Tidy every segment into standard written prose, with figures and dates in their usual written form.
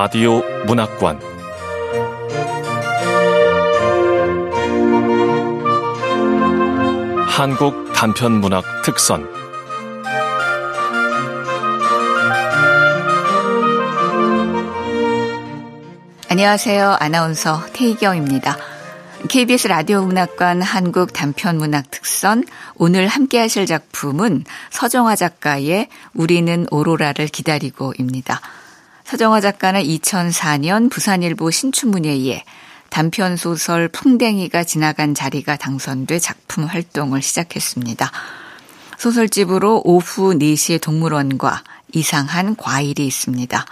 라디오 문학관 한국 단편문학 특선 안녕하세요. 아나운서 태희경입니다. KBS 라디오 문학관 한국 단편문학 특선 오늘 함께 하실 작품은 서정화 작가의 우리는 오로라를 기다리고입니다. 서정화 작가는 2004년 부산일보 신춘문예에 단편소설 풍뎅이가 지나간 자리가 당선돼 작품 활동을 시작했습니다. 소설집으로 오후 4시의 동물원과 이상한 과일이 있습니다.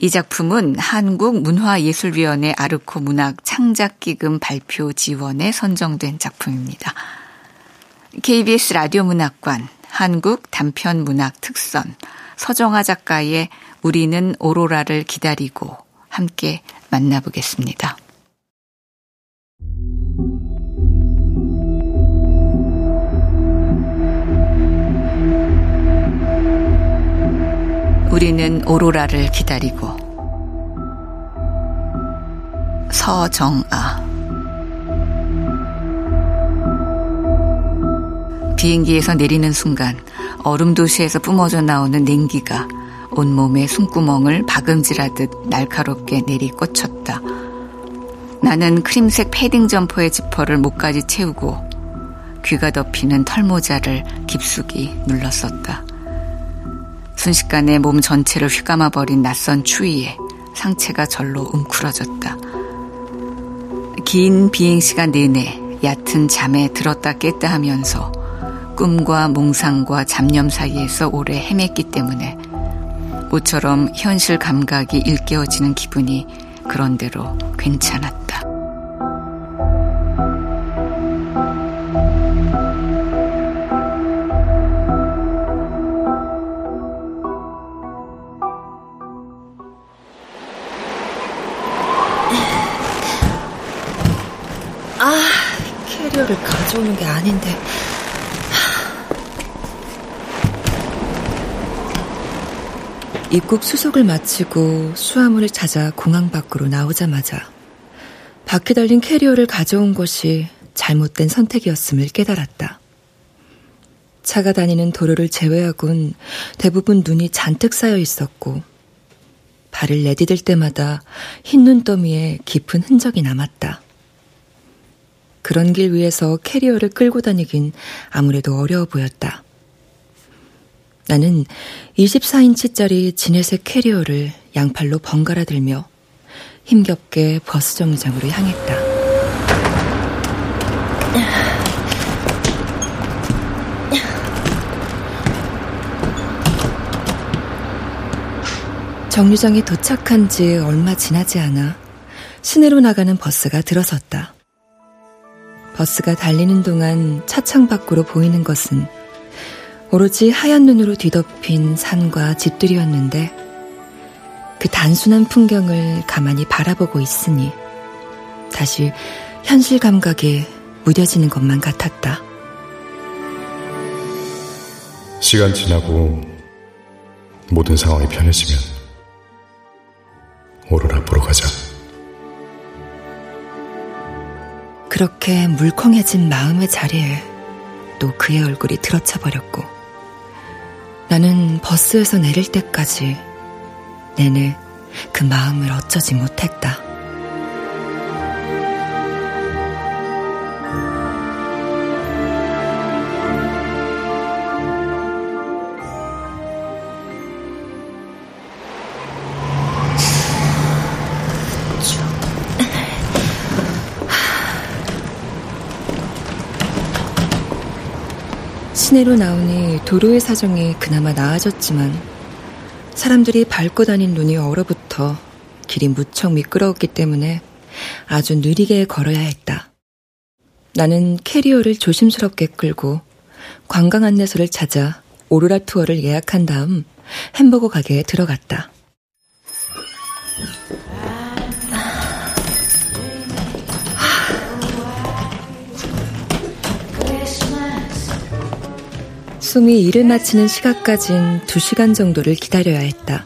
이 작품은 한국문화예술위원회 아르코문학 창작기금 발표 지원에 선정된 작품입니다. KBS 라디오 문학관 한국 단편문학 특선 서정화 작가의 우리는 오로라를 기다리고 함께 만나보겠습니다. 우리는 오로라를 기다리고. 서정아. 비행기에서 내리는 순간 얼음 도시에서 뿜어져 나오는 냉기가 온몸의 숨구멍을 박음질하듯 날카롭게 내리꽂혔다. 나는 크림색 패딩 점퍼의 지퍼를 목까지 채우고 귀가 덮이는 털모자를 깊숙이 눌렀었다. 순식간에 몸 전체를 휘감아버린 낯선 추위에 상체가 절로 웅크러졌다. 긴 비행시간 내내 얕은 잠에 들었다 깼다 하면서 꿈과 몽상과 잡념 사이에서 오래 헤맸기 때문에 모처럼 현실 감각이 일깨워지는 기분이 그런대로 괜찮았다. 캐리어를 가져오는 게 아닌데. 입국 수속을 마치고 수화물을 찾아 공항 밖으로 나오자마자 바퀴 달린 캐리어를 가져온 것이 잘못된 선택이었음을 깨달았다. 차가 다니는 도로를 제외하곤 대부분 눈이 잔뜩 쌓여 있었고 발을 내디딜 때마다 흰 눈더미에 깊은 흔적이 남았다. 그런 길 위에서 캐리어를 끌고 다니긴 아무래도 어려워 보였다. 나는 24인치짜리 진회색 캐리어를 양팔로 번갈아 들며 힘겹게 버스 정류장으로 향했다. 정류장에 도착한 지 얼마 지나지 않아 시내로 나가는 버스가 들어섰다. 버스가 달리는 동안 차창 밖으로 보이는 것은 오로지 하얀 눈으로 뒤덮인 산과 집들이었는데 그 단순한 풍경을 가만히 바라보고 있으니 다시 현실 감각에 무뎌지는 것만 같았다. 시간 지나고 모든 상황이 편해지면 오로라 보러 가자. 그렇게 물컹해진 마음의 자리에 또 그의 얼굴이 들어차버렸고 나는 버스에서 내릴 때까지 내내 그 마음을 어쩌지 못했다. 시내로 나오니 도로의 사정이 그나마 나아졌지만 사람들이 밟고 다닌 눈이 얼어붙어 길이 무척 미끄러웠기 때문에 아주 느리게 걸어야 했다. 나는 캐리어를 조심스럽게 끌고 관광 안내소를 찾아 오로라 투어를 예약한 다음 햄버거 가게에 들어갔다. 숨이 일을 마치는 시각까진 2시간 정도를 기다려야 했다.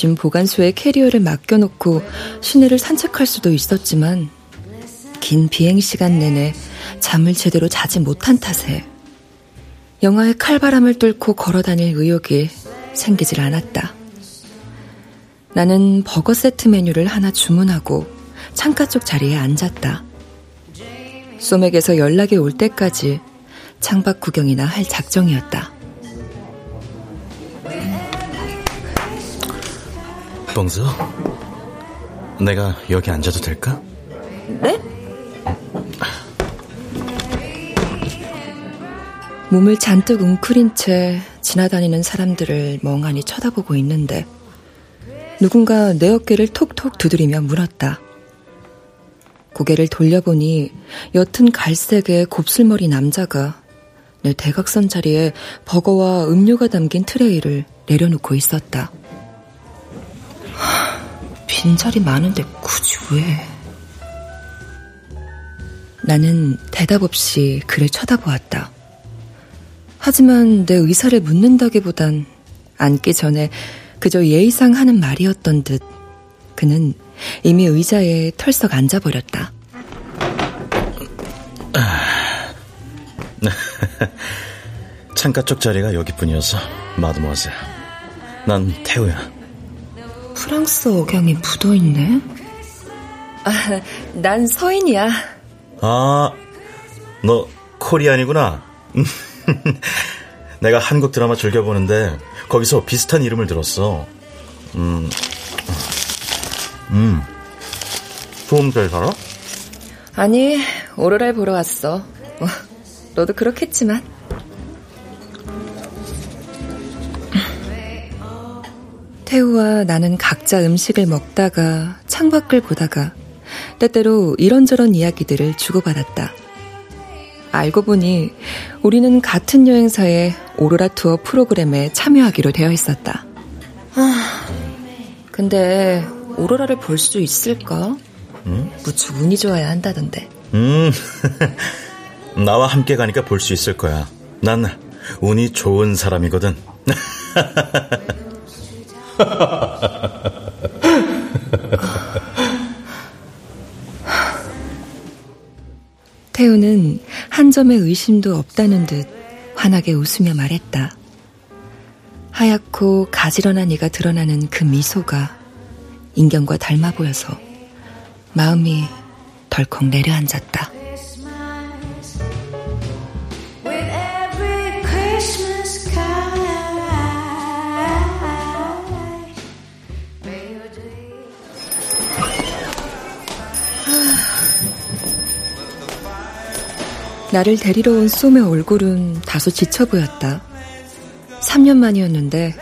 짐 보관소에 캐리어를 맡겨놓고 시내를 산책할 수도 있었지만 긴 비행시간 내내 잠을 제대로 자지 못한 탓에 영하의 칼바람을 뚫고 걸어다닐 의욕이 생기질 않았다. 나는 버거 세트 메뉴를 하나 주문하고 창가 쪽 자리에 앉았다. 소맥에서 연락이 올 때까지 창밖 구경이나 할 작정이었다. 봉수, 내가 여기 앉아도 될까? 네? 몸을 잔뜩 웅크린 채 지나다니는 사람들을 멍하니 쳐다보고 있는데 누군가 내 어깨를 톡톡 두드리며 물었다. 고개를 돌려보니 옅은 갈색의 곱슬머리 남자가 내 대각선 자리에 버거와 음료가 담긴 트레이를 내려놓고 있었다. 빈자리 많은데 굳이 왜? 나는 대답 없이 그를 쳐다보았다. 하지만 내 의사를 묻는다기보단 앉기 전에 그저 예의상 하는 말이었던 듯 그는 이미 의자에 털썩 앉아버렸다. 창가 쪽 자리가 여기뿐이어서 마드모아셀, 난 태우야. 프랑스 억양이 묻어있네. 아, 난 서인이야. 아, 너 코리안이구나. 내가 한국 드라마 즐겨보는데 거기서 비슷한 이름을 들었어. 좋은 데 살아? 아니, 오로라를 보러 왔어. 뭐, 너도 그렇겠지만. 태우와 나는 각자 음식을 먹다가 창밖을 보다가 때때로 이런저런 이야기들을 주고받았다. 알고 보니 우리는 같은 여행사의 오로라 투어 프로그램에 참여하기로 되어 있었다. 근데 오로라를 볼 수 있을까? 무척 운이 좋아야 한다던데. 나와 함께 가니까 볼 수 있을 거야. 난 운이 좋은 사람이거든. 태우는 한 점의 의심도 없다는 듯 환하게 웃으며 말했다. 하얗고 가지런한 이가 드러나는 그 미소가 인경과 닮아 보여서 마음이 덜컥 내려앉았다. 나를 데리러 온 쏨의 얼굴은 다소 지쳐 보였다. 3년 만이었는데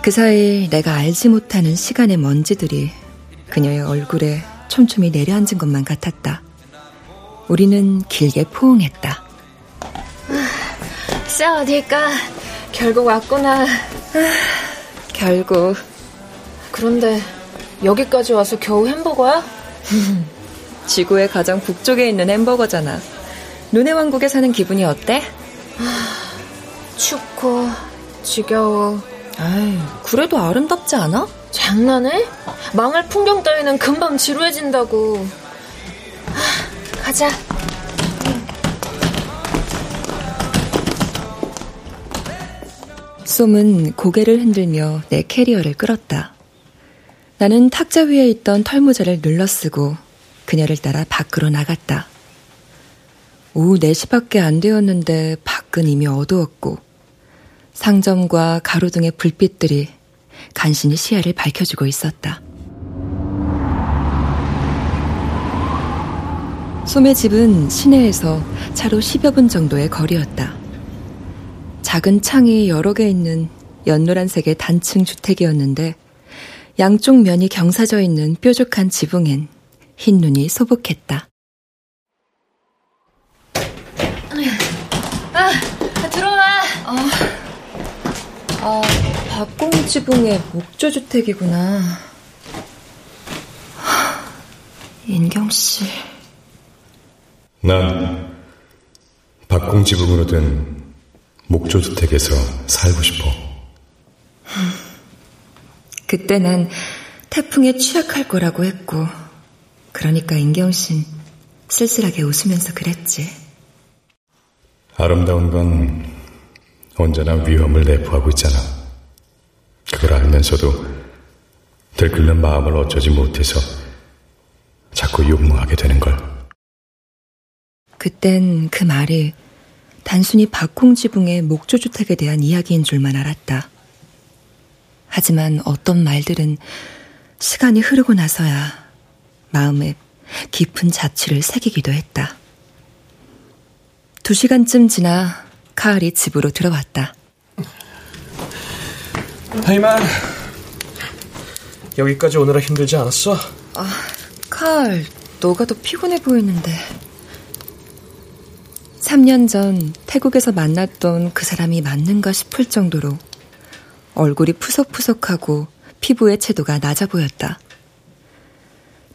그 사이 내가 알지 못하는 시간의 먼지들이 그녀의 얼굴에 촘촘히 내려앉은 것만 같았다. 우리는 길게 포옹했다. 쏨 어딜까? 결국 왔구나. 결국. 그런데 여기까지 와서 겨우 햄버거야? 지구의 가장 북쪽에 있는 햄버거잖아. 눈의 왕국에 사는 기분이 어때? 춥고 지겨워. 아이, 그래도 아름답지 않아? 장난해? 망할 풍경 따위는 금방 지루해진다고. 가자. 쏨은 고개를 흔들며 내 캐리어를 끌었다. 나는 탁자 위에 있던 털모자를 눌러쓰고 그녀를 따라 밖으로 나갔다. 오후 4시밖에 안 되었는데 밖은 이미 어두웠고 상점과 가로등의 불빛들이 간신히 시야를 밝혀주고 있었다. 쏨의 집은 시내에서 차로 10여 분 정도의 거리였다. 작은 창이 여러 개 있는 연노란색의 단층 주택이었는데 양쪽 면이 경사져 있는 뾰족한 지붕엔 흰 눈이 소복했다. 아, 박공지붕의 목조주택이구나. 인경씨. 난 박공지붕으로 된 목조주택에서 살고 싶어. 그때 난 태풍에 취약할 거라고 했고, 그러니까 인경신 쓸쓸하게 웃으면서 그랬지. 아름다운 건 언제나 위험을 내포하고 있잖아. 그걸 알면서도 들끓는 마음을 어쩌지 못해서 자꾸 욕망하게 되는 걸. 그땐 그 말이 단순히 박홍지붕의 목조주택에 대한 이야기인 줄만 알았다. 하지만 어떤 말들은 시간이 흐르고 나서야 마음에 깊은 자취를 새기기도 했다. 2시간쯤 지나 카알이 집으로 들어왔다. 하이만, 여기까지 오느라 힘들지 않았어? 아, 카알, 너가 더 피곤해 보이는데. 3년 전 태국에서 만났던 그 사람이 맞는가 싶을 정도로 얼굴이 푸석푸석하고 피부의 채도가 낮아 보였다.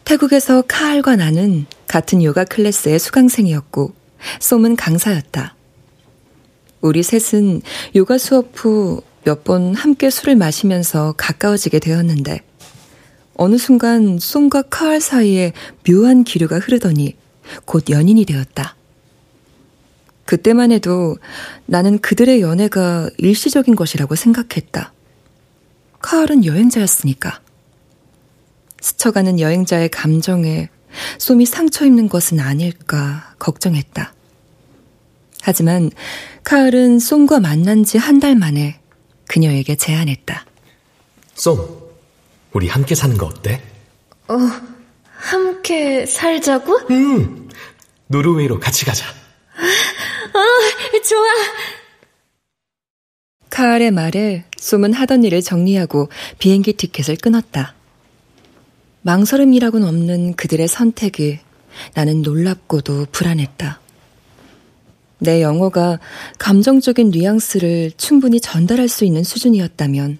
태국에서 카알과 나는 같은 요가 클래스의 수강생이었고 쏨은 강사였다. 우리 셋은 요가 수업 후 몇 번 함께 술을 마시면서 가까워지게 되었는데 어느 순간 쏨과 카알 사이에 묘한 기류가 흐르더니 곧 연인이 되었다. 그때만 해도 나는 그들의 연애가 일시적인 것이라고 생각했다. 카알은 여행자였으니까. 스쳐가는 여행자의 감정에 쏨이 상처 입는 것은 아닐까 걱정했다. 하지만 카알은 쏨과 만난 지 한 달 만에 그녀에게 제안했다. 쏨, 우리 함께 사는 거 어때? 함께 살자고? 노르웨이로 같이 가자. 좋아. 카알의 말에 쏨은 하던 일을 정리하고 비행기 티켓을 끊었다. 망설임이라곤 없는 그들의 선택이 나는 놀랍고도 불안했다. 내 영어가 감정적인 뉘앙스를 충분히 전달할 수 있는 수준이었다면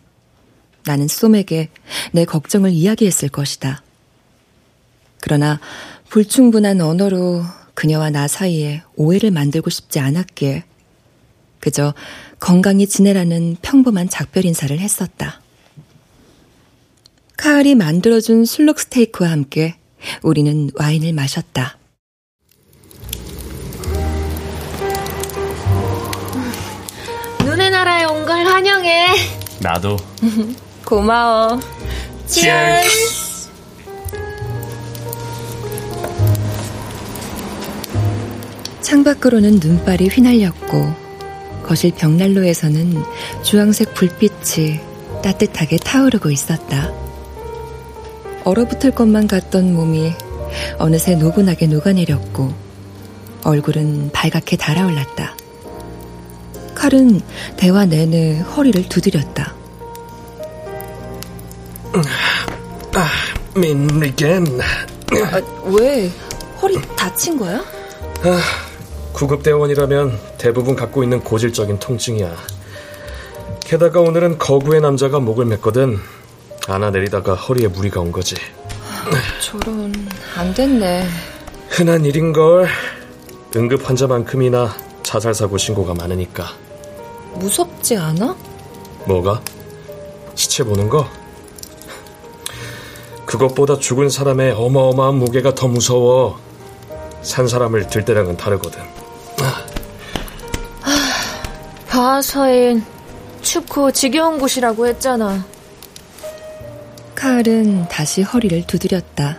나는 쏨에게 내 걱정을 이야기했을 것이다. 그러나 불충분한 언어로 그녀와 나 사이에 오해를 만들고 싶지 않았기에 그저 건강히 지내라는 평범한 작별 인사를 했었다. 카알이 만들어준 술록 스테이크와 함께 우리는 와인을 마셨다. 눈의 나라에 온 걸 환영해. 나도. 고마워. 치얼스. 창밖으로는 눈발이 휘날렸고 거실 벽난로에서는 주황색 불빛이 따뜻하게 타오르고 있었다. 얼어붙을 것만 같던 몸이 어느새 노곤하게 녹아내렸고 얼굴은 발갛게 달아올랐다. 칼은 대화 내내 허리를 두드렸다. 민리겐. 왜? 허리 다친 거야? 구급대원이라면 대부분 갖고 있는 고질적인 통증이야. 게다가 오늘은 거구의 남자가 목을 맸거든. 안아 내리다가 허리에 무리가 온 거지. 저런, 안 됐네. 흔한 일인걸. 응급 환자만큼이나 자살사고 신고가 많으니까. 무섭지 않아? 뭐가? 시체 보는 거? 그것보다 죽은 사람의 어마어마한 무게가 더 무서워. 산 사람을 들 때랑은 다르거든. 바하사인, 춥고 지겨운 곳이라고 했잖아. 카알은 다시 허리를 두드렸다.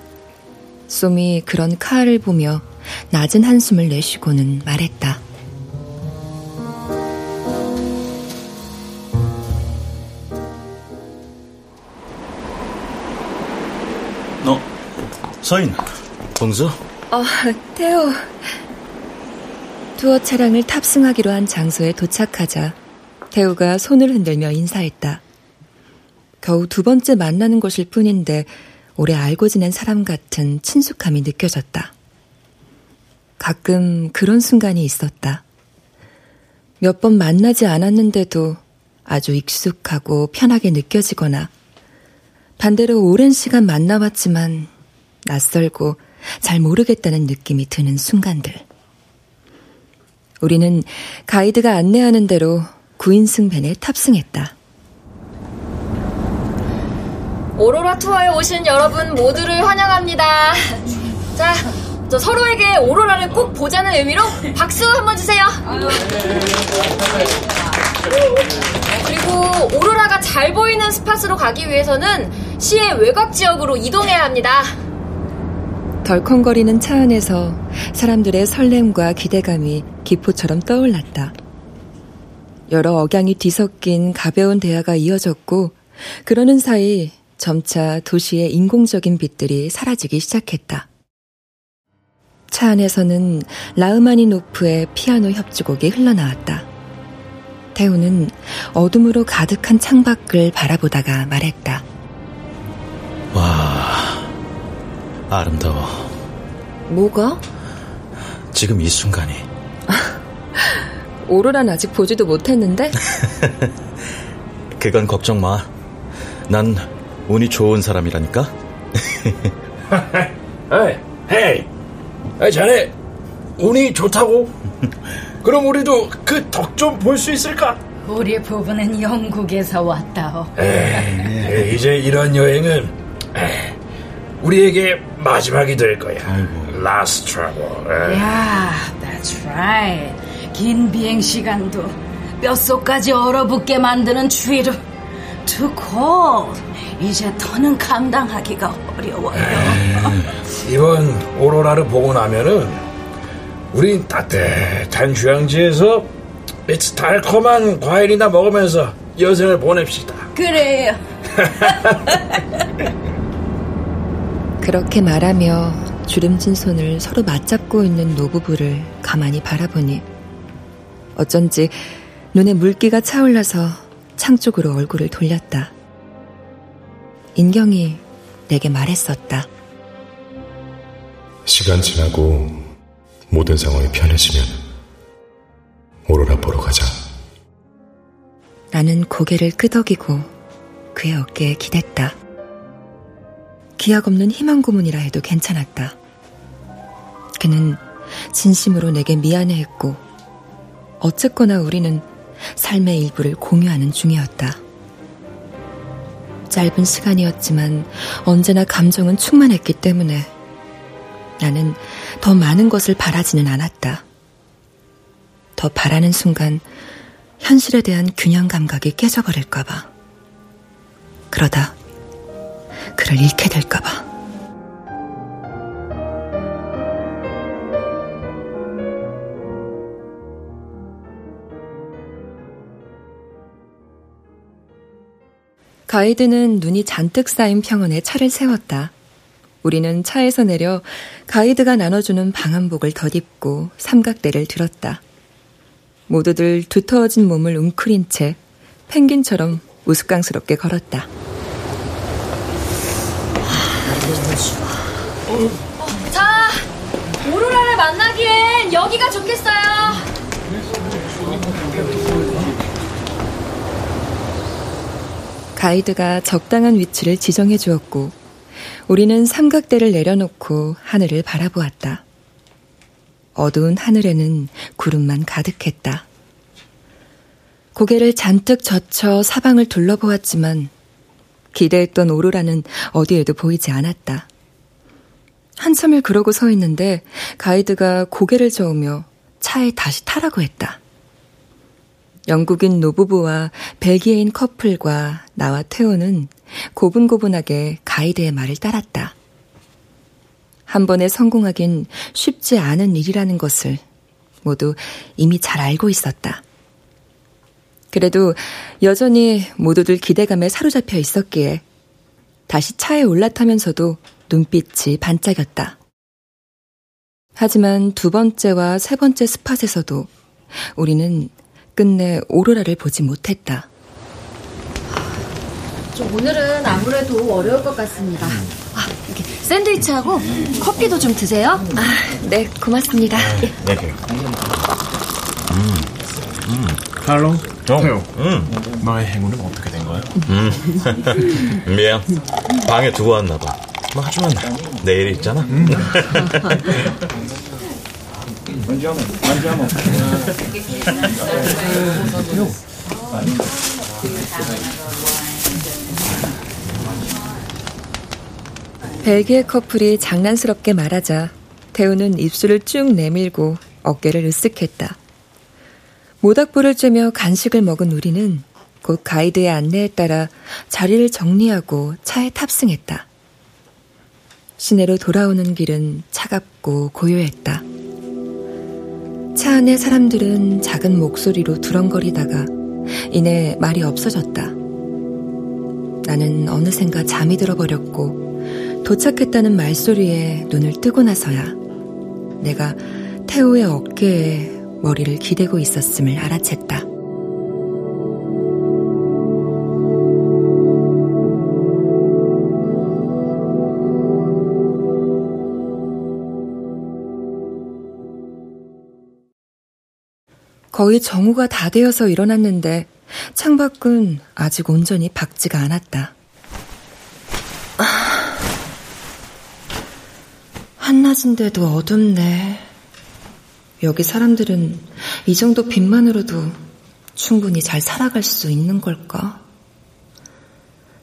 쏨이 그런 카알을 보며 낮은 한숨을 내쉬고는 말했다. 너, 서인, 봉수? 태호. 투어 차량을 탑승하기로 한 장소에 도착하자 태호가 손을 흔들며 인사했다. 겨우 2번째 만나는 것일 뿐인데 오래 알고 지낸 사람 같은 친숙함이 느껴졌다. 가끔 그런 순간이 있었다. 몇 번 만나지 않았는데도 아주 익숙하고 편하게 느껴지거나 반대로 오랜 시간 만나왔지만 낯설고 잘 모르겠다는 느낌이 드는 순간들. 우리는 가이드가 안내하는 대로 9인승 밴에 탑승했다. 오로라 투어에 오신 여러분 모두를 환영합니다. 자, 저 서로에게 오로라를 꼭 보자는 의미로 박수 한번 주세요. 그리고 오로라가 잘 보이는 스팟으로 가기 위해서는 시의 외곽 지역으로 이동해야 합니다. 덜컹거리는 차 안에서 사람들의 설렘과 기대감이 기포처럼 떠올랐다. 여러 억양이 뒤섞인 가벼운 대화가 이어졌고, 그러는 사이 점차 도시의 인공적인 빛들이 사라지기 시작했다. 차 안에서는 라흐마니노프의 피아노 협주곡이 흘러나왔다. 태우는 어둠으로 가득한 창밖을 바라보다가 말했다. 와, 아름다워. 뭐가? 지금 이 순간이. 오로라는 아직 보지도 못했는데? 그건 걱정 마. 난 운이 좋은 사람이라니까. 헤이, 자네 운이 좋다고? 그럼 우리도 그 덕 좀 볼 수 있을까? 우리 부부는 영국에서 왔다오. 에이, 이제 이런 여행은 우리에게 마지막이 될 거야. 아이고. Last travel. 야, that's right. 긴 비행 시간도 뼛속까지 얼어붙게 만드는 추위로 too cold. 이제 더는 감당하기가 어려워요. 이번 오로라를 보고 나면은 우린 따뜻한 휴양지에서 달콤한 과일이나 먹으면서 여생을 보냅시다. 그래요. 그렇게 말하며 주름진 손을 서로 맞잡고 있는 노부부를 가만히 바라보니 어쩐지 눈에 물기가 차올라서 창 쪽으로 얼굴을 돌렸다. 인경이 내게 말했었다. 시간 지나고 모든 상황이 편해지면 오로라 보러 가자. 나는 고개를 끄덕이고 그의 어깨에 기댔다. 기약 없는 희망 고문이라 해도 괜찮았다. 그는 진심으로 내게 미안해했고, 어쨌거나 우리는 삶의 일부를 공유하는 중이었다. 짧은 시간이었지만 언제나 감정은 충만했기 때문에 나는 더 많은 것을 바라지는 않았다. 더 바라는 순간 현실에 대한 균형 감각이 깨져버릴까 봐. 그러다 그를 잃게 될까 봐. 가이드는 눈이 잔뜩 쌓인 평원에 차를 세웠다. 우리는 차에서 내려 가이드가 나눠주는 방한복을 덧입고 삼각대를 들었다. 모두들 두터워진 몸을 웅크린 채 펭귄처럼 우스꽝스럽게 걸었다. 자, 오로라를 만나기엔 여기가 좋겠어요. 가이드가 적당한 위치를 지정해 주었고, 우리는 삼각대를 내려놓고 하늘을 바라보았다. 어두운 하늘에는 구름만 가득했다. 고개를 잔뜩 젖혀 사방을 둘러보았지만 기대했던 오로라는 어디에도 보이지 않았다. 한참을 그러고 서 있는데 가이드가 고개를 저으며 차에 다시 타라고 했다. 영국인 노부부와 벨기에인 커플과 나와 태호는 고분고분하게 가이드의 말을 따랐다. 한 번에 성공하긴 쉽지 않은 일이라는 것을 모두 이미 잘 알고 있었다. 그래도 여전히 모두들 기대감에 사로잡혀 있었기에 다시 차에 올라타면서도 눈빛이 반짝였다. 하지만 두 번째와 세 번째 스팟에서도 우리는 끝내 오로라를 보지 못했다. 오늘은 아무래도 어려울 것 같습니다. 이렇게 샌드위치하고 커피도 좀 드세요. 네, 고맙습니다. 네. 네. 할로, 정태호. 너의 행운은 어떻게 된 거야? 미안, 방에 두고 왔나 봐. 하지만 내일이 있잖아. 먼저 하면. 벨기에 커플이 장난스럽게 말하자 태우는 입술을 쭉 내밀고 어깨를 으쓱했다. 모닥불을 쬐며 간식을 먹은 우리는 곧 가이드의 안내에 따라 자리를 정리하고 차에 탑승했다. 시내로 돌아오는 길은 차갑고 고요했다. 차 안의 사람들은 작은 목소리로 두렁거리다가 이내 말이 없어졌다. 나는 어느샌가 잠이 들어버렸고 도착했다는 말소리에 눈을 뜨고 나서야 내가 태호의 어깨에 머리를 기대고 있었음을 알아챘다. 거의 정오가 다 되어서 일어났는데 창밖은 아직 온전히 밝지가 않았다. 한낮인데도 어둡네. 여기 사람들은 이 정도 빛만으로도 충분히 잘 살아갈 수 있는 걸까?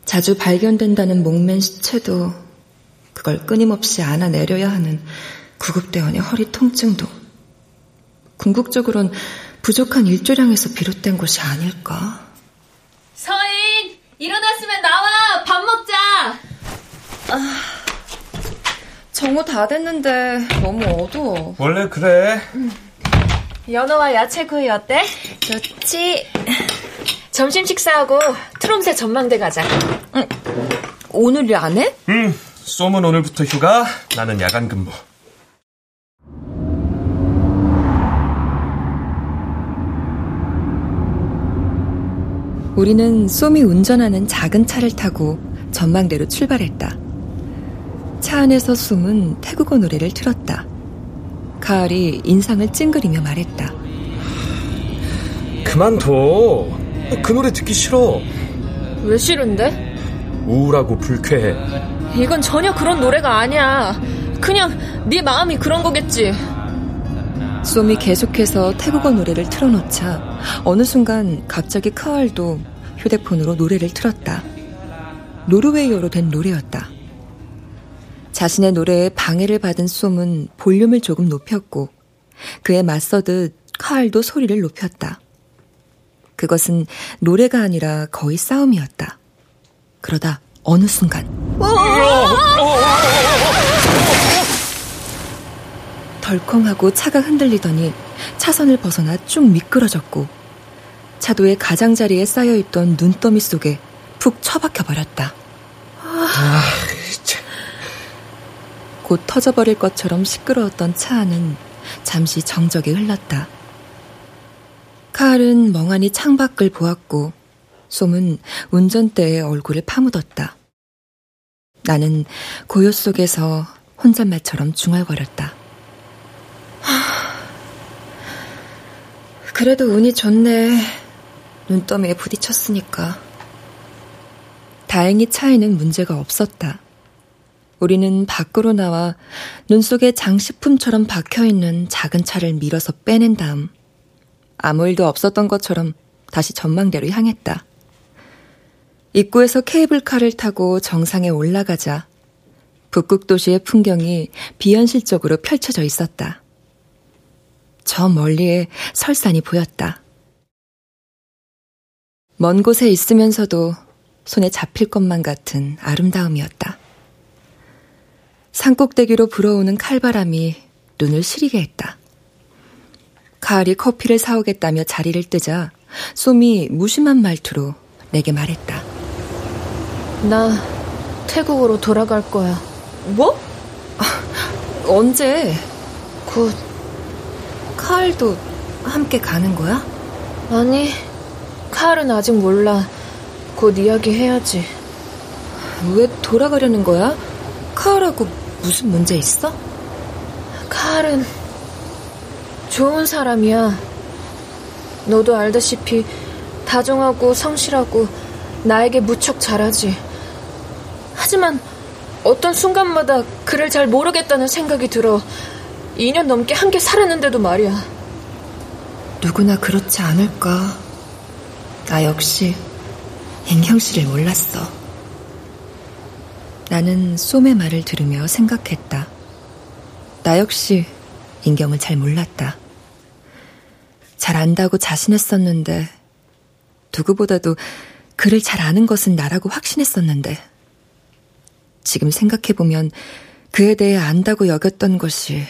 자주 발견된다는 목맨 시체도 그걸 끊임없이 안아내려야 하는 구급대원의 허리 통증도 궁극적으론 부족한 일조량에서 비롯된 것이 아닐까? 서인! 일어났으면 나와! 밥 먹자! 아, 정오 다 됐는데 너무 어두워. 원래 그래. 연어와 야채구이 어때? 좋지. 점심 식사하고 트롬새 전망대 가자. 오늘 일 안 해? 응. 쏨은 오늘부터 휴가, 나는 야간 근무. 우리는 쏨이 운전하는 작은 차를 타고 전망대로 출발했다. 차 안에서 쏨은 태국어 노래를 틀었다. 가을이 인상을 찡그리며 말했다. 그만둬. 그 노래 듣기 싫어. 왜 싫은데? 우울하고 불쾌해. 이건 전혀 그런 노래가 아니야. 그냥 네 마음이 그런 거겠지. 쏨이 계속해서 태국어 노래를 틀어놓자 어느 순간 갑자기 카알도 휴대폰으로 노래를 틀었다. 노르웨이어로 된 노래였다. 자신의 노래에 방해를 받은 쏨은 볼륨을 조금 높였고 그에 맞서듯 카알도 소리를 높였다. 그것은 노래가 아니라 거의 싸움이었다. 그러다 어느 순간 덜컹하고 차가 흔들리더니 차선을 벗어나 쭉 미끄러졌고 차도의 가장자리에 쌓여있던 눈더미 속에 푹 처박혀버렸다. 곧 터져버릴 것처럼 시끄러웠던 차 안은 잠시 정적이 흘렀다. 카알은 멍하니 창밖을 보았고 쏨은 운전대에 얼굴을 파묻었다. 나는 고요 속에서 혼잣말처럼 중얼거렸다. 그래도 운이 좋네. 눈더미에 부딪혔으니까. 다행히 차에는 문제가 없었다. 우리는 밖으로 나와 눈 속에 장식품처럼 박혀있는 작은 차를 밀어서 빼낸 다음 아무 일도 없었던 것처럼 다시 전망대로 향했다. 입구에서 케이블카를 타고 정상에 올라가자 북극 도시의 풍경이 비현실적으로 펼쳐져 있었다. 저 멀리에 설산이 보였다. 먼 곳에 있으면서도 손에 잡힐 것만 같은 아름다움이었다. 산꼭대기로 불어오는 칼바람이 눈을 시리게 했다. 가을이 커피를 사오겠다며 자리를 뜨자 쏨이 무심한 말투로 내게 말했다. 나 태국으로 돌아갈 거야. 뭐? 언제? 곧. 카알도 함께 가는 거야? 아니, 카알은 아직 몰라. 곧 이야기해야지. 왜 돌아가려는 거야? 카알하고 무슨 문제 있어? 카알은 좋은 사람이야. 너도 알다시피 다정하고 성실하고 나에게 무척 잘하지. 하지만 어떤 순간마다 그를 잘 모르겠다는 생각이 들어. 2년 넘게 한 개 살았는데도 말이야. 누구나 그렇지 않을까. 나 역시 앵형 씨를 몰랐어. 나는 쏨의 말을 들으며 생각했다. 나 역시 인경을 잘 몰랐다. 잘 안다고 자신했었는데 누구보다도 그를 잘 아는 것은 나라고 확신했었는데 지금 생각해보면 그에 대해 안다고 여겼던 것이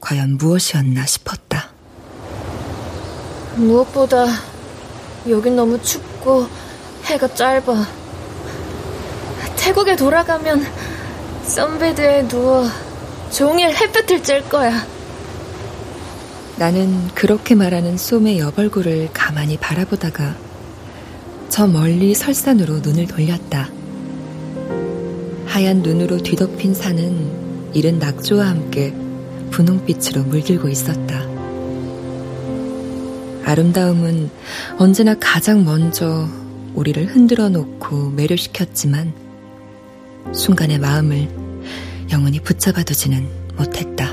과연 무엇이었나 싶었다. 무엇보다 여긴 너무 춥고 해가 짧아. 태국에 돌아가면 선베드에 누워 종일 햇볕을 쬐을 거야. 나는 그렇게 말하는 쏨의 여벌구를 가만히 바라보다가 저 멀리 설산으로 눈을 돌렸다. 하얀 눈으로 뒤덮인 산은 이른 낙조와 함께 분홍빛으로 물들고 있었다. 아름다움은 언제나 가장 먼저 우리를 흔들어 놓고 매료시켰지만 순간의 마음을 영원히 붙잡아두지는 못했다.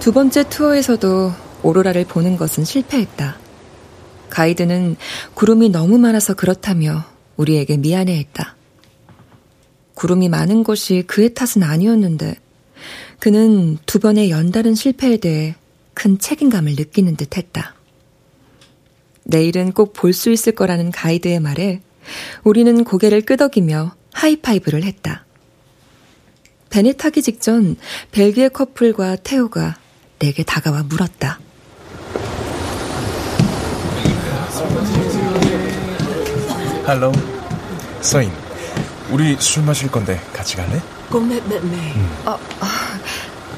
두 번째 투어에서도 오로라를 보는 것은 실패했다. 가이드는 구름이 너무 많아서 그렇다며 우리에게 미안해했다. 구름이 많은 것이 그의 탓은 아니었는데 그는 두 번의 연달은 실패에 대해 큰 책임감을 느끼는 듯 했다. 내일은 꼭 볼 수 있을 거라는 가이드의 말에 우리는 고개를 끄덕이며 하이파이브를 했다. 벤에 타기 직전 벨기에 커플과 태호가 내게 다가와 물었다. 할로, 서인. 우리 술 마실 건데 같이 갈래?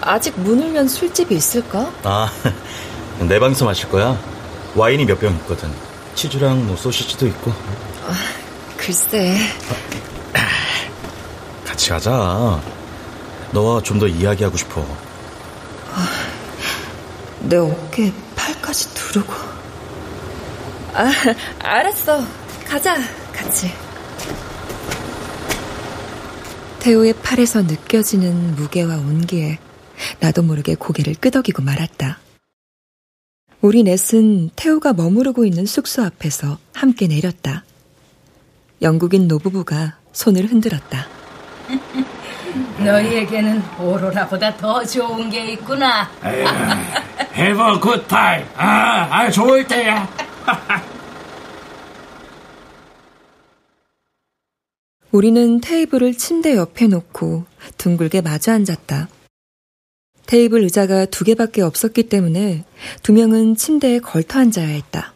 아직 문을 연 술집이 있을까? 내 방에서 마실 거야. 와인이 몇 병 있거든. 치즈랑 뭐 소시지도 있고. 글쎄. 같이 가자. 너와 좀 더 이야기하고 싶어. 내 어깨에 팔까지 두르고. 알았어. 가자, 같이. 태호의 팔에서 느껴지는 무게와 온기에 나도 모르게 고개를 끄덕이고 말았다. 우리 넷은 태호가 머무르고 있는 숙소 앞에서 함께 내렸다. 영국인 노부부가 손을 흔들었다. 너희에게는 오로라보다 더 좋은 게 있구나. Have a good time. 좋을 때야. 우리는 테이블을 침대 옆에 놓고 둥글게 마주 앉았다. 테이블 의자가 두 개밖에 없었기 때문에 두 명은 침대에 걸터 앉아야 했다.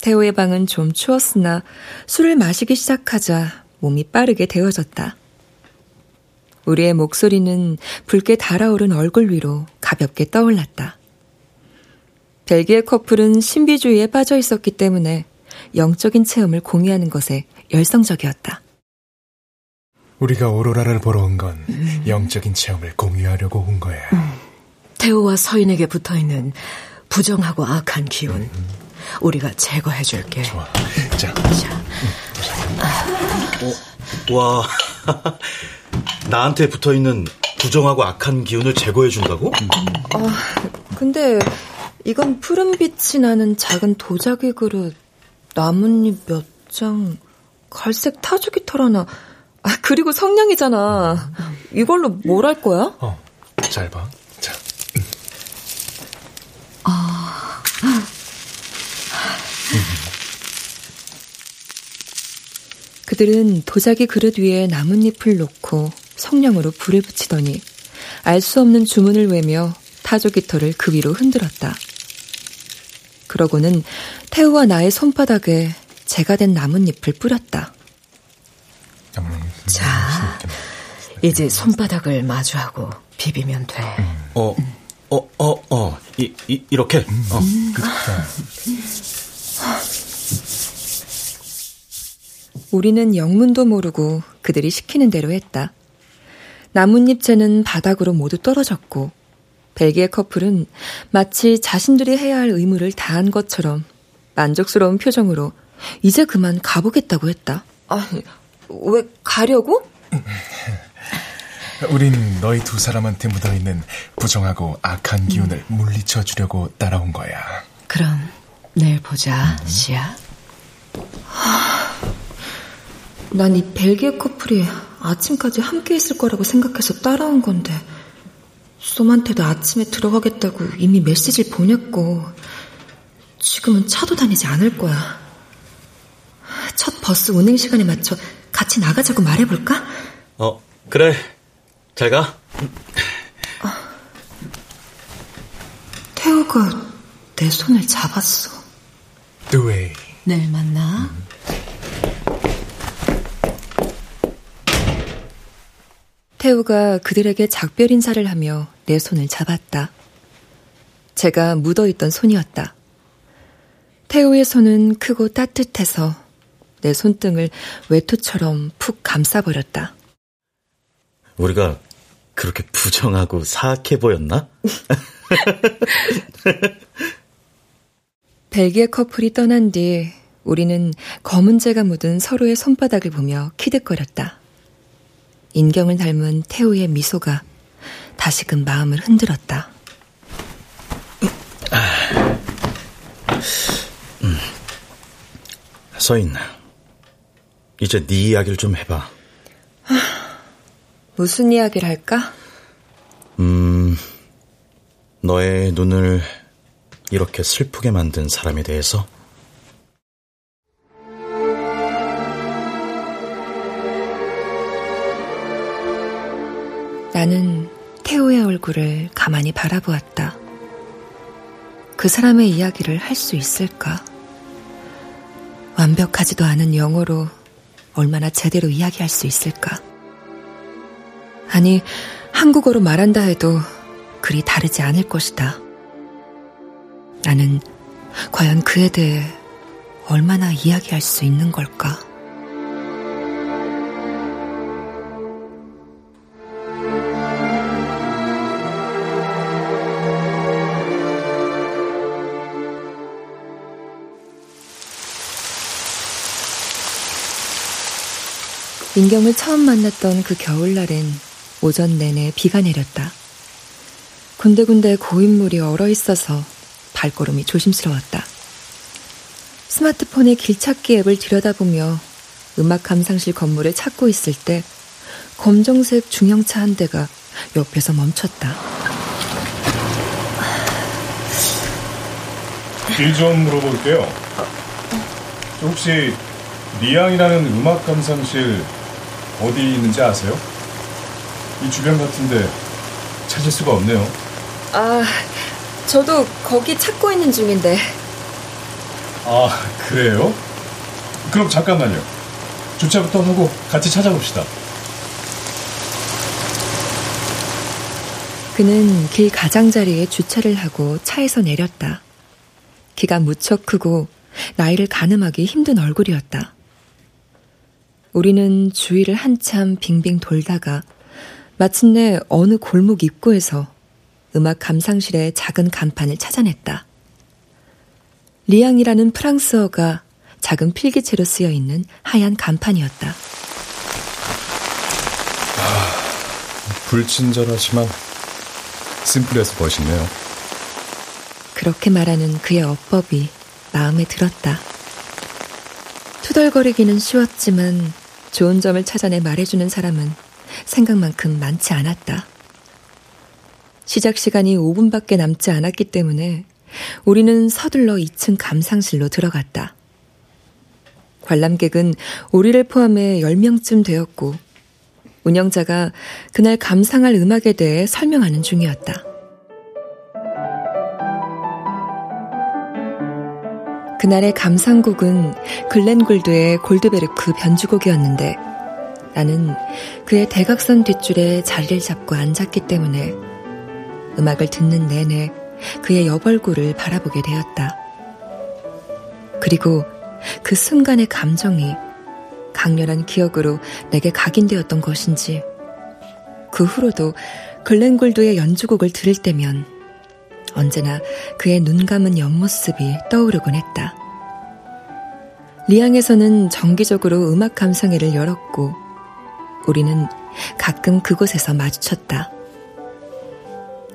태호의 방은 좀 추웠으나 술을 마시기 시작하자 몸이 빠르게 데워졌다. 우리의 목소리는 붉게 달아오른 얼굴 위로 가볍게 떠올랐다. 벨기에 커플은 신비주의에 빠져 있었기 때문에 영적인 체험을 공유하는 것에 열성적이었다. 우리가 오로라를 보러 온 건 영적인 체험을 공유하려고 온 거야. 태호와 서인에게 붙어있는 부정하고 악한 기운 우리가 제거해줄게. 좋아. 자. 와, 나한테 붙어있는 부정하고 악한 기운을 제거해준다고? 근데 이건 푸른빛이 나는 작은 도자기 그릇, 나뭇잎 몇 장, 갈색 타조기 털 하나, 그리고 성냥이잖아. 이걸로 뭘 할 거야? 잘 봐. 자. 그들은 도자기 그릇 위에 나뭇잎을 놓고 성냥으로 불을 붙이더니 알 수 없는 주문을 외며 타조기 털을 그 위로 흔들었다. 그러고는 태우와 나의 손바닥에 재가 된 나뭇잎을 뿌렸다. 자, 이제 손바닥을 마주하고 비비면 돼. 이렇게. 우리는 영문도 모르고 그들이 시키는 대로 했다. 나뭇잎채는 바닥으로 모두 떨어졌고 벨기에 커플은 마치 자신들이 해야 할 의무를 다한 것처럼 만족스러운 표정으로 이제 그만 가보겠다고 했다. 왜 가려고? 우린 너희 두 사람한테 묻어있는 부정하고 악한 기운을 물리쳐 주려고 따라온 거야. 그럼 내일 보자, 시야. 난 이 벨기에 커플이 아침까지 함께 있을 거라고 생각해서 따라온 건데 쏨한테도 아침에 들어가겠다고 이미 메시지를 보냈고 지금은 차도 다니지 않을 거야. 첫 버스 운행 시간에 맞춰 같이 나가자고 말해볼까? 그래. 잘 가. 태우가 내 손을 잡았어. 두웨이. 내일 만나. 태우가 그들에게 작별 인사를 하며 내 손을 잡았다. 제가 묻어있던 손이었다. 태우의 손은 크고 따뜻해서 내 손등을 외투처럼 푹 감싸버렸다. 우리가 그렇게 부정하고 사악해 보였나? 벨기에 커플이 떠난 뒤 우리는 검은재가 묻은 서로의 손바닥을 보며 키득거렸다. 인경을 닮은 태우의 미소가 다시금 마음을 흔들었다. 서인, 이제 네 이야기를 좀 해봐. 무슨 이야기를 할까? 너의 눈을 이렇게 슬프게 만든 사람에 대해서? 나는 태호의 얼굴을 가만히 바라보았다. 그 사람의 이야기를 할 수 있을까? 완벽하지도 않은 영어로 얼마나 제대로 이야기할 수 있을까? 아니, 한국어로 말한다 해도 그리 다르지 않을 것이다. 나는 과연 그에 대해 얼마나 이야기할 수 있는 걸까? 민경을 처음 만났던 그 겨울날엔 오전 내내 비가 내렸다. 군데군데 고인물이 얼어 있어서 발걸음이 조심스러웠다. 스마트폰의 길찾기 앱을 들여다보며 음악 감상실 건물을 찾고 있을 때 검정색 중형차 한 대가 옆에서 멈췄다. 길 좀 물어볼게요. 혹시 미양이라는 음악 감상실 어디 있는지 아세요? 이 주변 같은데 찾을 수가 없네요. 저도 거기 찾고 있는 중인데. 그래요? 그럼 잠깐만요. 주차부터 하고 같이 찾아봅시다. 그는 길 가장자리에 주차를 하고 차에서 내렸다. 키가 무척 크고 나이를 가늠하기 힘든 얼굴이었다. 우리는 주위를 한참 빙빙 돌다가 마침내 어느 골목 입구에서 음악 감상실의 작은 간판을 찾아냈다. 리앙이라는 프랑스어가 작은 필기체로 쓰여 있는 하얀 간판이었다. 불친절하지만 심플해서 멋있네요. 그렇게 말하는 그의 어법이 마음에 들었다. 투덜거리기는 쉬웠지만 좋은 점을 찾아내 말해주는 사람은 생각만큼 많지 않았다. 시작 시간이 5분밖에 남지 않았기 때문에 우리는 서둘러 2층 감상실로 들어갔다. 관람객은 우리를 포함해 10명쯤 되었고 운영자가 그날 감상할 음악에 대해 설명하는 중이었다. 그날의 감상곡은 글렌 굴드의 골드베르크 변주곡이었는데 나는 그의 대각선 뒷줄에 자리를 잡고 앉았기 때문에 음악을 듣는 내내 그의 여벌구를 바라보게 되었다. 그리고 그 순간의 감정이 강렬한 기억으로 내게 각인되었던 것인지 그 후로도 글렌 굴드의 연주곡을 들을 때면 언제나 그의 눈 감은 옆모습이 떠오르곤 했다. 리앙에서는 정기적으로 음악 감상회를 열었고 우리는 가끔 그곳에서 마주쳤다.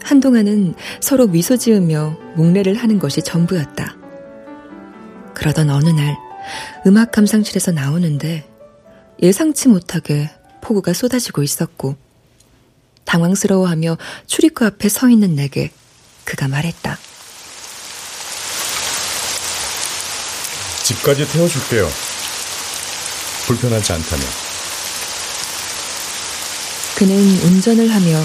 한동안은 서로 미소 지으며 목례를 하는 것이 전부였다. 그러던 어느 날 음악 감상실에서 나오는데 예상치 못하게 폭우가 쏟아지고 있었고 당황스러워하며 출입구 앞에 서 있는 내게 그가 말했다. 집까지 태워줄게요. 불편하지 않다면. 그는 운전을 하며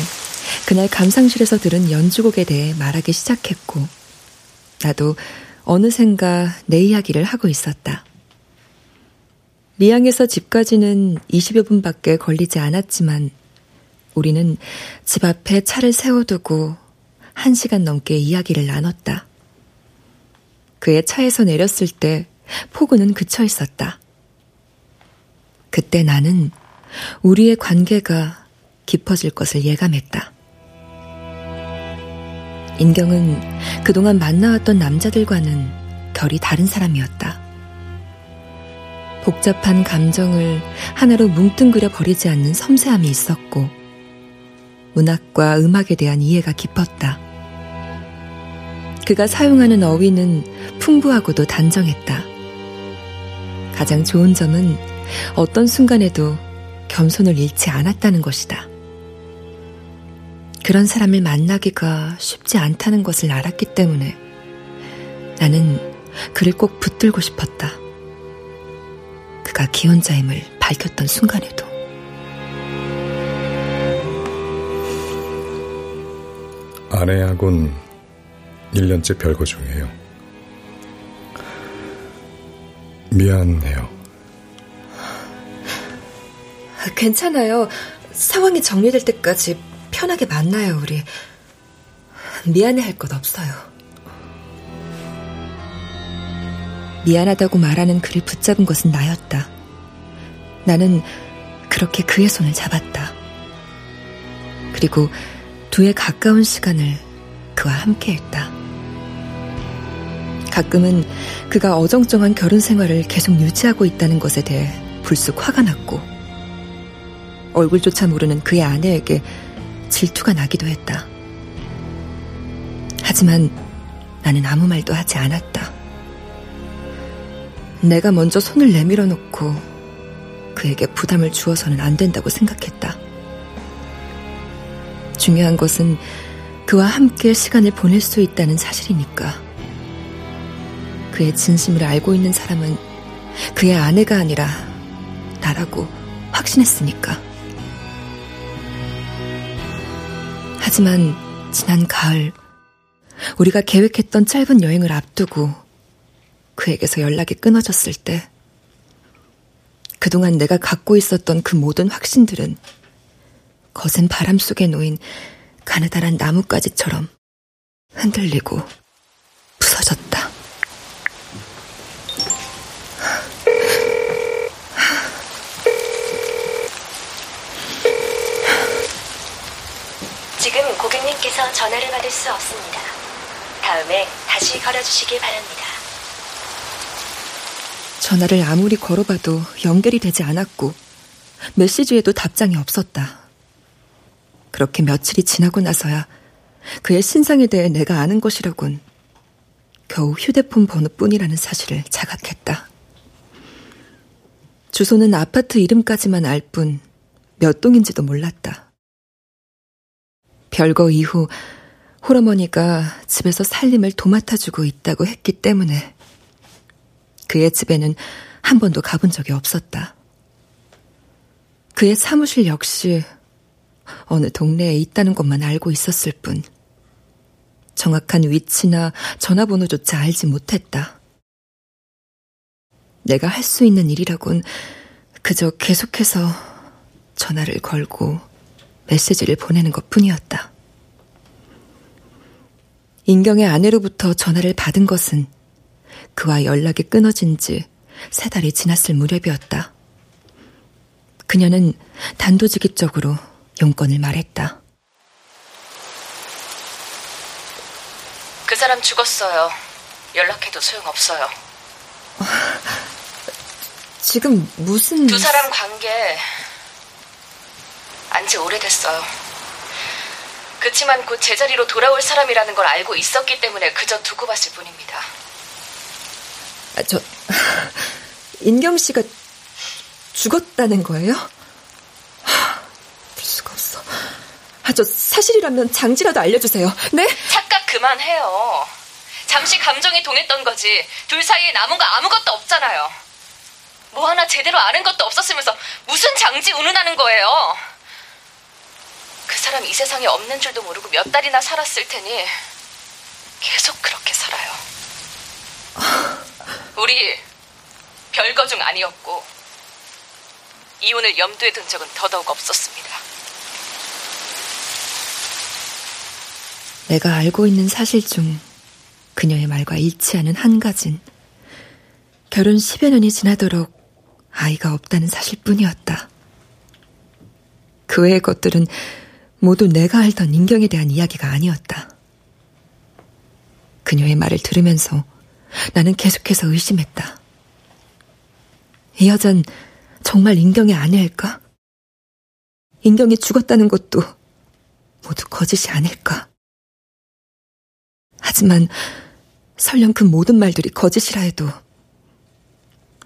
그날 감상실에서 들은 연주곡에 대해 말하기 시작했고 나도 어느샌가 내 이야기를 하고 있었다. 미양에서 집까지는 20여 분밖에 걸리지 않았지만 우리는 집 앞에 차를 세워두고 1시간 넘게 이야기를 나눴다. 그의 차에서 내렸을 때 폭우는 그쳐 있었다. 그때 나는 우리의 관계가 깊어질 것을 예감했다. 인경은 그동안 만나왔던 남자들과는 결이 다른 사람이었다. 복잡한 감정을 하나로 뭉뚱그려 버리지 않는 섬세함이 있었고 문학과 음악에 대한 이해가 깊었다. 그가 사용하는 어휘는 풍부하고도 단정했다. 가장 좋은 점은 어떤 순간에도 겸손을 잃지 않았다는 것이다. 그런 사람을 만나기가 쉽지 않다는 것을 알았기 때문에 나는 그를 꼭 붙들고 싶었다. 그가 기혼자임을 밝혔던 순간에도. 아내하고는 1년째 별거 중이에요. 미안해요. 괜찮아요. 상황이 정리될 때까지 편하게 만나요, 우리. 미안해할 것 없어요. 미안하다고 말하는 그를 붙잡은 것은 나였다. 나는 그렇게 그의 손을 잡았다. 그리고 2의 가까운 시간을 그와 함께했다. 가끔은 그가 어정쩡한 결혼 생활을 계속 유지하고 있다는 것에 대해 불쑥 화가 났고 얼굴조차 모르는 그의 아내에게 질투가 나기도 했다. 하지만 나는 아무 말도 하지 않았다. 내가 먼저 손을 내밀어 놓고 그에게 부담을 주어서는 안 된다고 생각했다. 중요한 것은 그와 함께 시간을 보낼 수 있다는 사실이니까. 그의 진심을 알고 있는 사람은 그의 아내가 아니라 나라고 확신했으니까. 하지만 지난 가을 우리가 계획했던 짧은 여행을 앞두고 그에게서 연락이 끊어졌을 때 그동안 내가 갖고 있었던 그 모든 확신들은 거센 바람 속에 놓인 가느다란 나뭇가지처럼 흔들리고 부서졌다. 지금 고객님께서 전화를 받을 수 없습니다. 다음에 다시 걸어주시기 바랍니다. 전화를 아무리 걸어봐도 연결이 되지 않았고 메시지에도 답장이 없었다. 그렇게 며칠이 지나고 나서야 그의 신상에 대해 내가 아는 것이라곤 겨우 휴대폰 번호뿐이라는 사실을 자각했다. 주소는 아파트 이름까지만 알 뿐 몇 동인지도 몰랐다. 별거 이후 홀어머니가 집에서 살림을 도맡아주고 있다고 했기 때문에 그의 집에는 한 번도 가본 적이 없었다. 그의 사무실 역시 어느 동네에 있다는 것만 알고 있었을 뿐 정확한 위치나 전화번호조차 알지 못했다. 내가 할 수 있는 일이라곤 그저 계속해서 전화를 걸고 메시지를 보내는 것뿐이었다. 인경의 아내로부터 전화를 받은 것은 그와 연락이 끊어진 지 3달이 지났을 무렵이었다. 그녀는 단도직입적으로 용건을 말했다. 그 사람 죽었어요. 연락해도 소용없어요. 지금 무슨... 두 사람 관계 안지 오래됐어요. 그치만 곧 제자리로 돌아올 사람이라는 걸 알고 있었기 때문에 그저 두고 봤을 뿐입니다. 인경 씨가 죽었다는 거예요? 볼 수가 없어. 저 사실이라면 장지라도 알려주세요. 네? 착각 그만해요. 잠시 감정이 동했던 거지 둘 사이에 남은 거 아무것도 없잖아요. 뭐 하나 제대로 아는 것도 없었으면서 무슨 장지 운운하는 거예요. 그 사람 이 세상에 없는 줄도 모르고 몇 달이나 살았을 테니 계속 그렇게 살아요. 우리 별거 중 아니었고 이혼을 염두에 둔 적은 더더욱 없었습니다. 내가 알고 있는 사실 중 그녀의 말과 일치하는 한 가지는 결혼 10여 년이 지나도록 아이가 없다는 사실뿐이었다. 그 외의 것들은 모두 내가 알던 인경에 대한 이야기가 아니었다. 그녀의 말을 들으면서 나는 계속해서 의심했다. 이 여잔 정말 인경의 아내일까? 인경이 죽었다는 것도 모두 거짓이 아닐까? 하지만 설령 그 모든 말들이 거짓이라 해도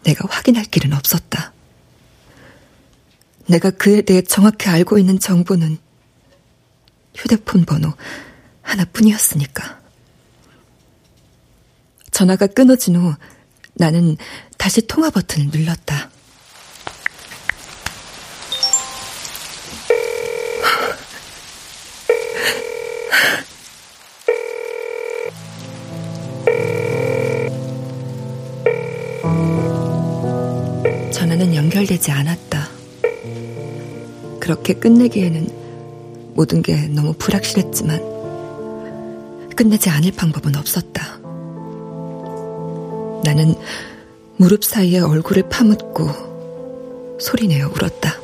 내가 확인할 길은 없었다. 내가 그에 대해 정확히 알고 있는 정보는 휴대폰 번호 하나뿐이었으니까. 전화가 끊어진 후 나는 다시 통화 버튼을 눌렀다. 전화는 연결되지 않았다. 그렇게 끝내기에는 모든 게 너무 불확실했지만 끝내지 않을 방법은 없었다. 나는 무릎 사이에 얼굴을 파묻고 소리내어 울었다.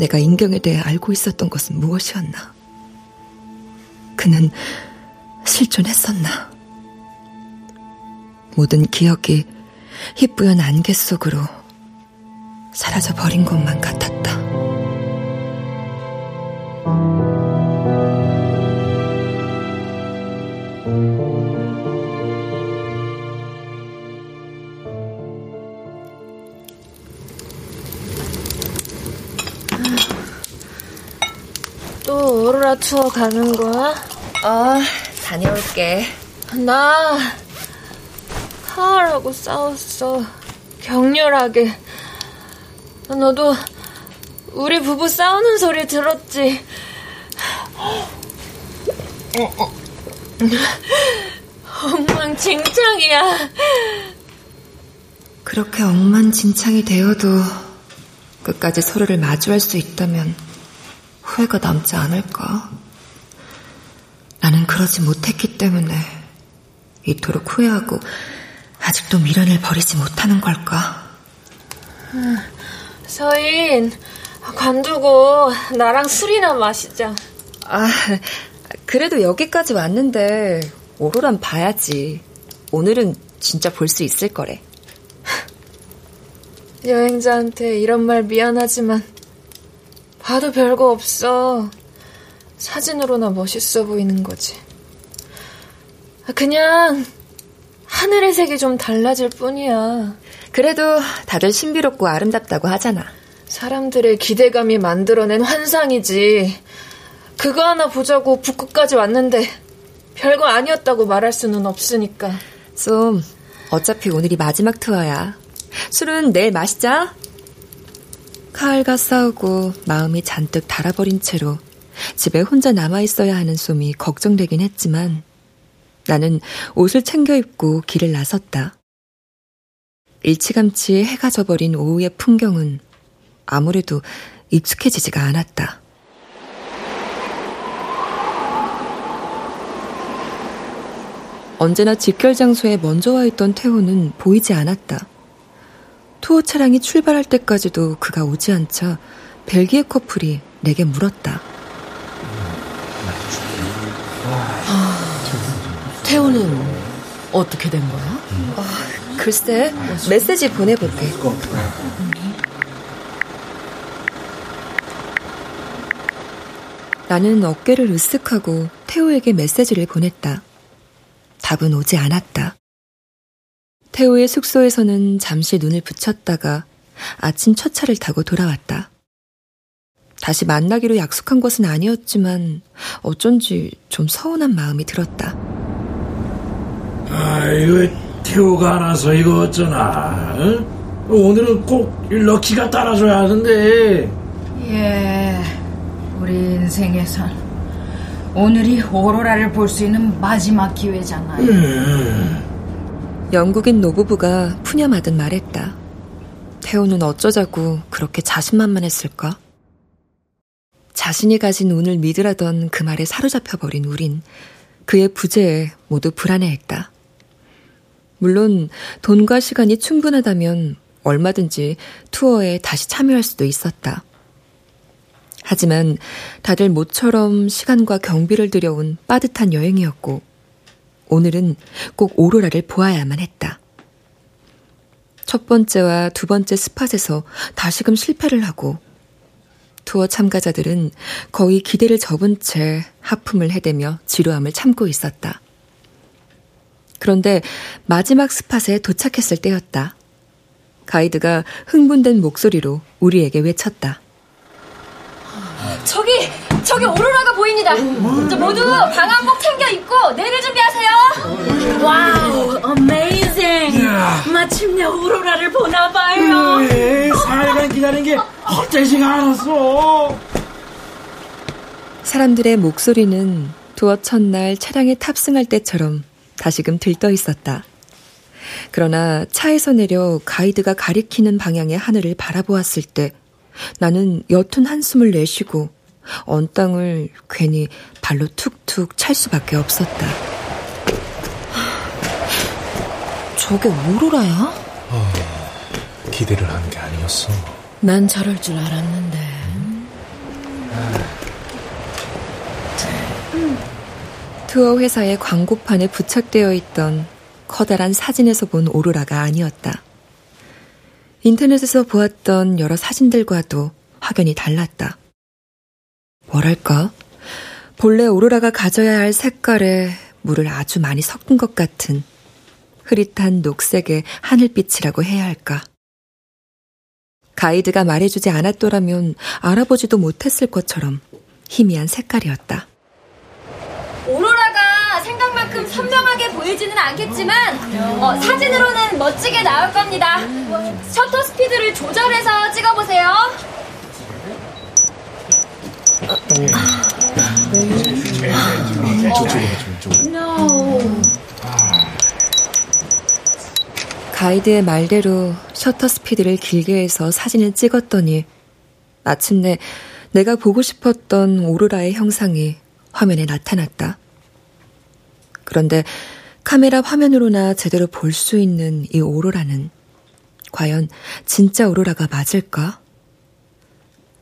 내가 인경에 대해 알고 있었던 것은 무엇이었나? 그는 실존했었나? 모든 기억이 희뿌연 안개 속으로 사라져버린 것만 같았다. 또 오로라 투어 가는 거야? 다녀올게. 나 하하라고 싸웠어. 격렬하게. 너도 우리 부부 싸우는 소리 들었지? 엉망진창이야. 그렇게 엉망진창이 되어도 끝까지 서로를 마주할 수 있다면 후회가 남지 않을까? 나는 그러지 못했기 때문에 이토록 후회하고 아직도 미련을 버리지 못하는 걸까? 서인, 관두고 나랑 술이나 마시자. 그래도 여기까지 왔는데 오로란 봐야지. 오늘은 진짜 볼 수 있을 거래. 여행자한테 이런 말 미안하지만 봐도 별거 없어. 사진으로나 멋있어 보이는 거지. 그냥 하늘의 색이 좀 달라질 뿐이야. 그래도 다들 신비롭고 아름답다고 하잖아. 사람들의 기대감이 만들어낸 환상이지. 그거 하나 보자고 북극까지 왔는데 별거 아니었다고 말할 수는 없으니까. 좀, 어차피 오늘이 마지막 투어야. 술은 내일 마시자. 카알과 싸우고 마음이 잔뜩 달아버린 채로 집에 혼자 남아있어야 하는 솜이 걱정되긴 했지만 나는 옷을 챙겨 입고 길을 나섰다. 일찌감치 해가 져버린 오후의 풍경은 아무래도 익숙해지지가 않았다. 언제나 직결 장소에 먼저 와 있던 태호는 보이지 않았다. 투어 차량이 출발할 때까지도 그가 오지 않자 벨기에 커플이 내게 물었다. 태호는 어떻게 된 거야? 글쎄, 메시지 보내볼게. 나는 어깨를 으쓱하고 태호에게 메시지를 보냈다. 답은 오지 않았다. 태호의 숙소에서는 잠시 눈을 붙였다가 아침 첫 차를 타고 돌아왔다. 다시 만나기로 약속한 것은 아니었지만 어쩐지 좀 서운한 마음이 들었다. 이거 태호가 안 와서 이거 어쩌나. 어? 오늘은 꼭 럭키가 따라줘야 하는데. 예, 우리 인생에선 오늘이 오로라를 볼 수 있는 마지막 기회잖아요. 영국인 노부부가 푸념하듯 말했다. 태호는 어쩌자고 그렇게 자신만만했을까? 자신이 가진 운을 믿으라던 그 말에 사로잡혀버린 우린 그의 부재에 모두 불안해했다. 물론 돈과 시간이 충분하다면 얼마든지 투어에 다시 참여할 수도 있었다. 하지만 다들 모처럼 시간과 경비를 들여온 빠듯한 여행이었고 오늘은 꼭 오로라를 보아야만 했다. 첫 번째와 두 번째 스팟에서 다시금 실패를 하고 투어 참가자들은 거의 기대를 접은 채 하품을 해대며 지루함을 참고 있었다. 그런데 마지막 스팟에 도착했을 때였다. 가이드가 흥분된 목소리로 우리에게 외쳤다. 저기 오로라가 보입니다. 모두 방한복 챙겨 입고 내릴 준비하세요. 와우, amazing. 마침내 오로라를 보나 봐요. 네, 4일간 기다린 게 헛되지가 않았어. 사람들의 목소리는 투어 첫날 차량에 탑승할 때처럼 다시금 들떠 있었다. 그러나 차에서 내려 가이드가 가리키는 방향의 하늘을 바라보았을 때 나는 옅은 한숨을 내쉬고 언땅을 괜히 발로 툭툭 찰 수밖에 없었다. 저게 오로라야? 기대를 한 게 아니었어. 난 저럴 줄 알았는데. 투어 회사의 광고판에 부착되어 있던 커다란 사진에서 본 오로라가 아니었다. 인터넷에서 보았던 여러 사진들과도 확연히 달랐다. 뭐랄까? 본래 오로라가 가져야 할 색깔에 물을 아주 많이 섞은 것 같은 흐릿한 녹색의 하늘빛이라고 해야 할까? 가이드가 말해주지 않았더라면 알아보지도 못했을 것처럼 희미한 색깔이었다. 오로라가 생각만큼 선명하게 보이지는 않겠지만 사진으로는 멋지게 나올 겁니다. 셔터 스피드를 조절해서 찍어보세요. 가이드의 말대로 셔터 스피드를 길게 해서 사진을 찍었더니 마침내 내가 보고 싶었던 오로라의 형상이 화면에 나타났다. 그런데 카메라 화면으로나 제대로 볼 수 있는 이 오로라는 과연 진짜 오로라가 맞을까?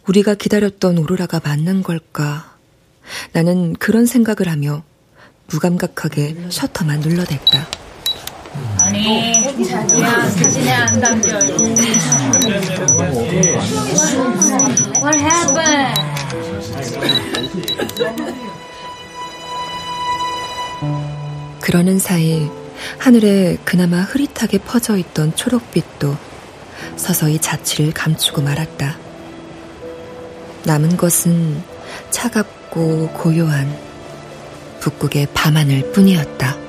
우리가 기다렸던 오로라가 맞는 걸까? 나는 그런 생각을 하며 무감각하게 셔터만 눌러댔다. 아니, 자기야, 사진에 안 담겨. What happened? 그러는 사이 하늘에 그나마 흐릿하게 퍼져 있던 초록빛도 서서히 자취를 감추고 말았다. 남은 것은 차갑고 고요한 북극의 밤하늘 뿐이었다.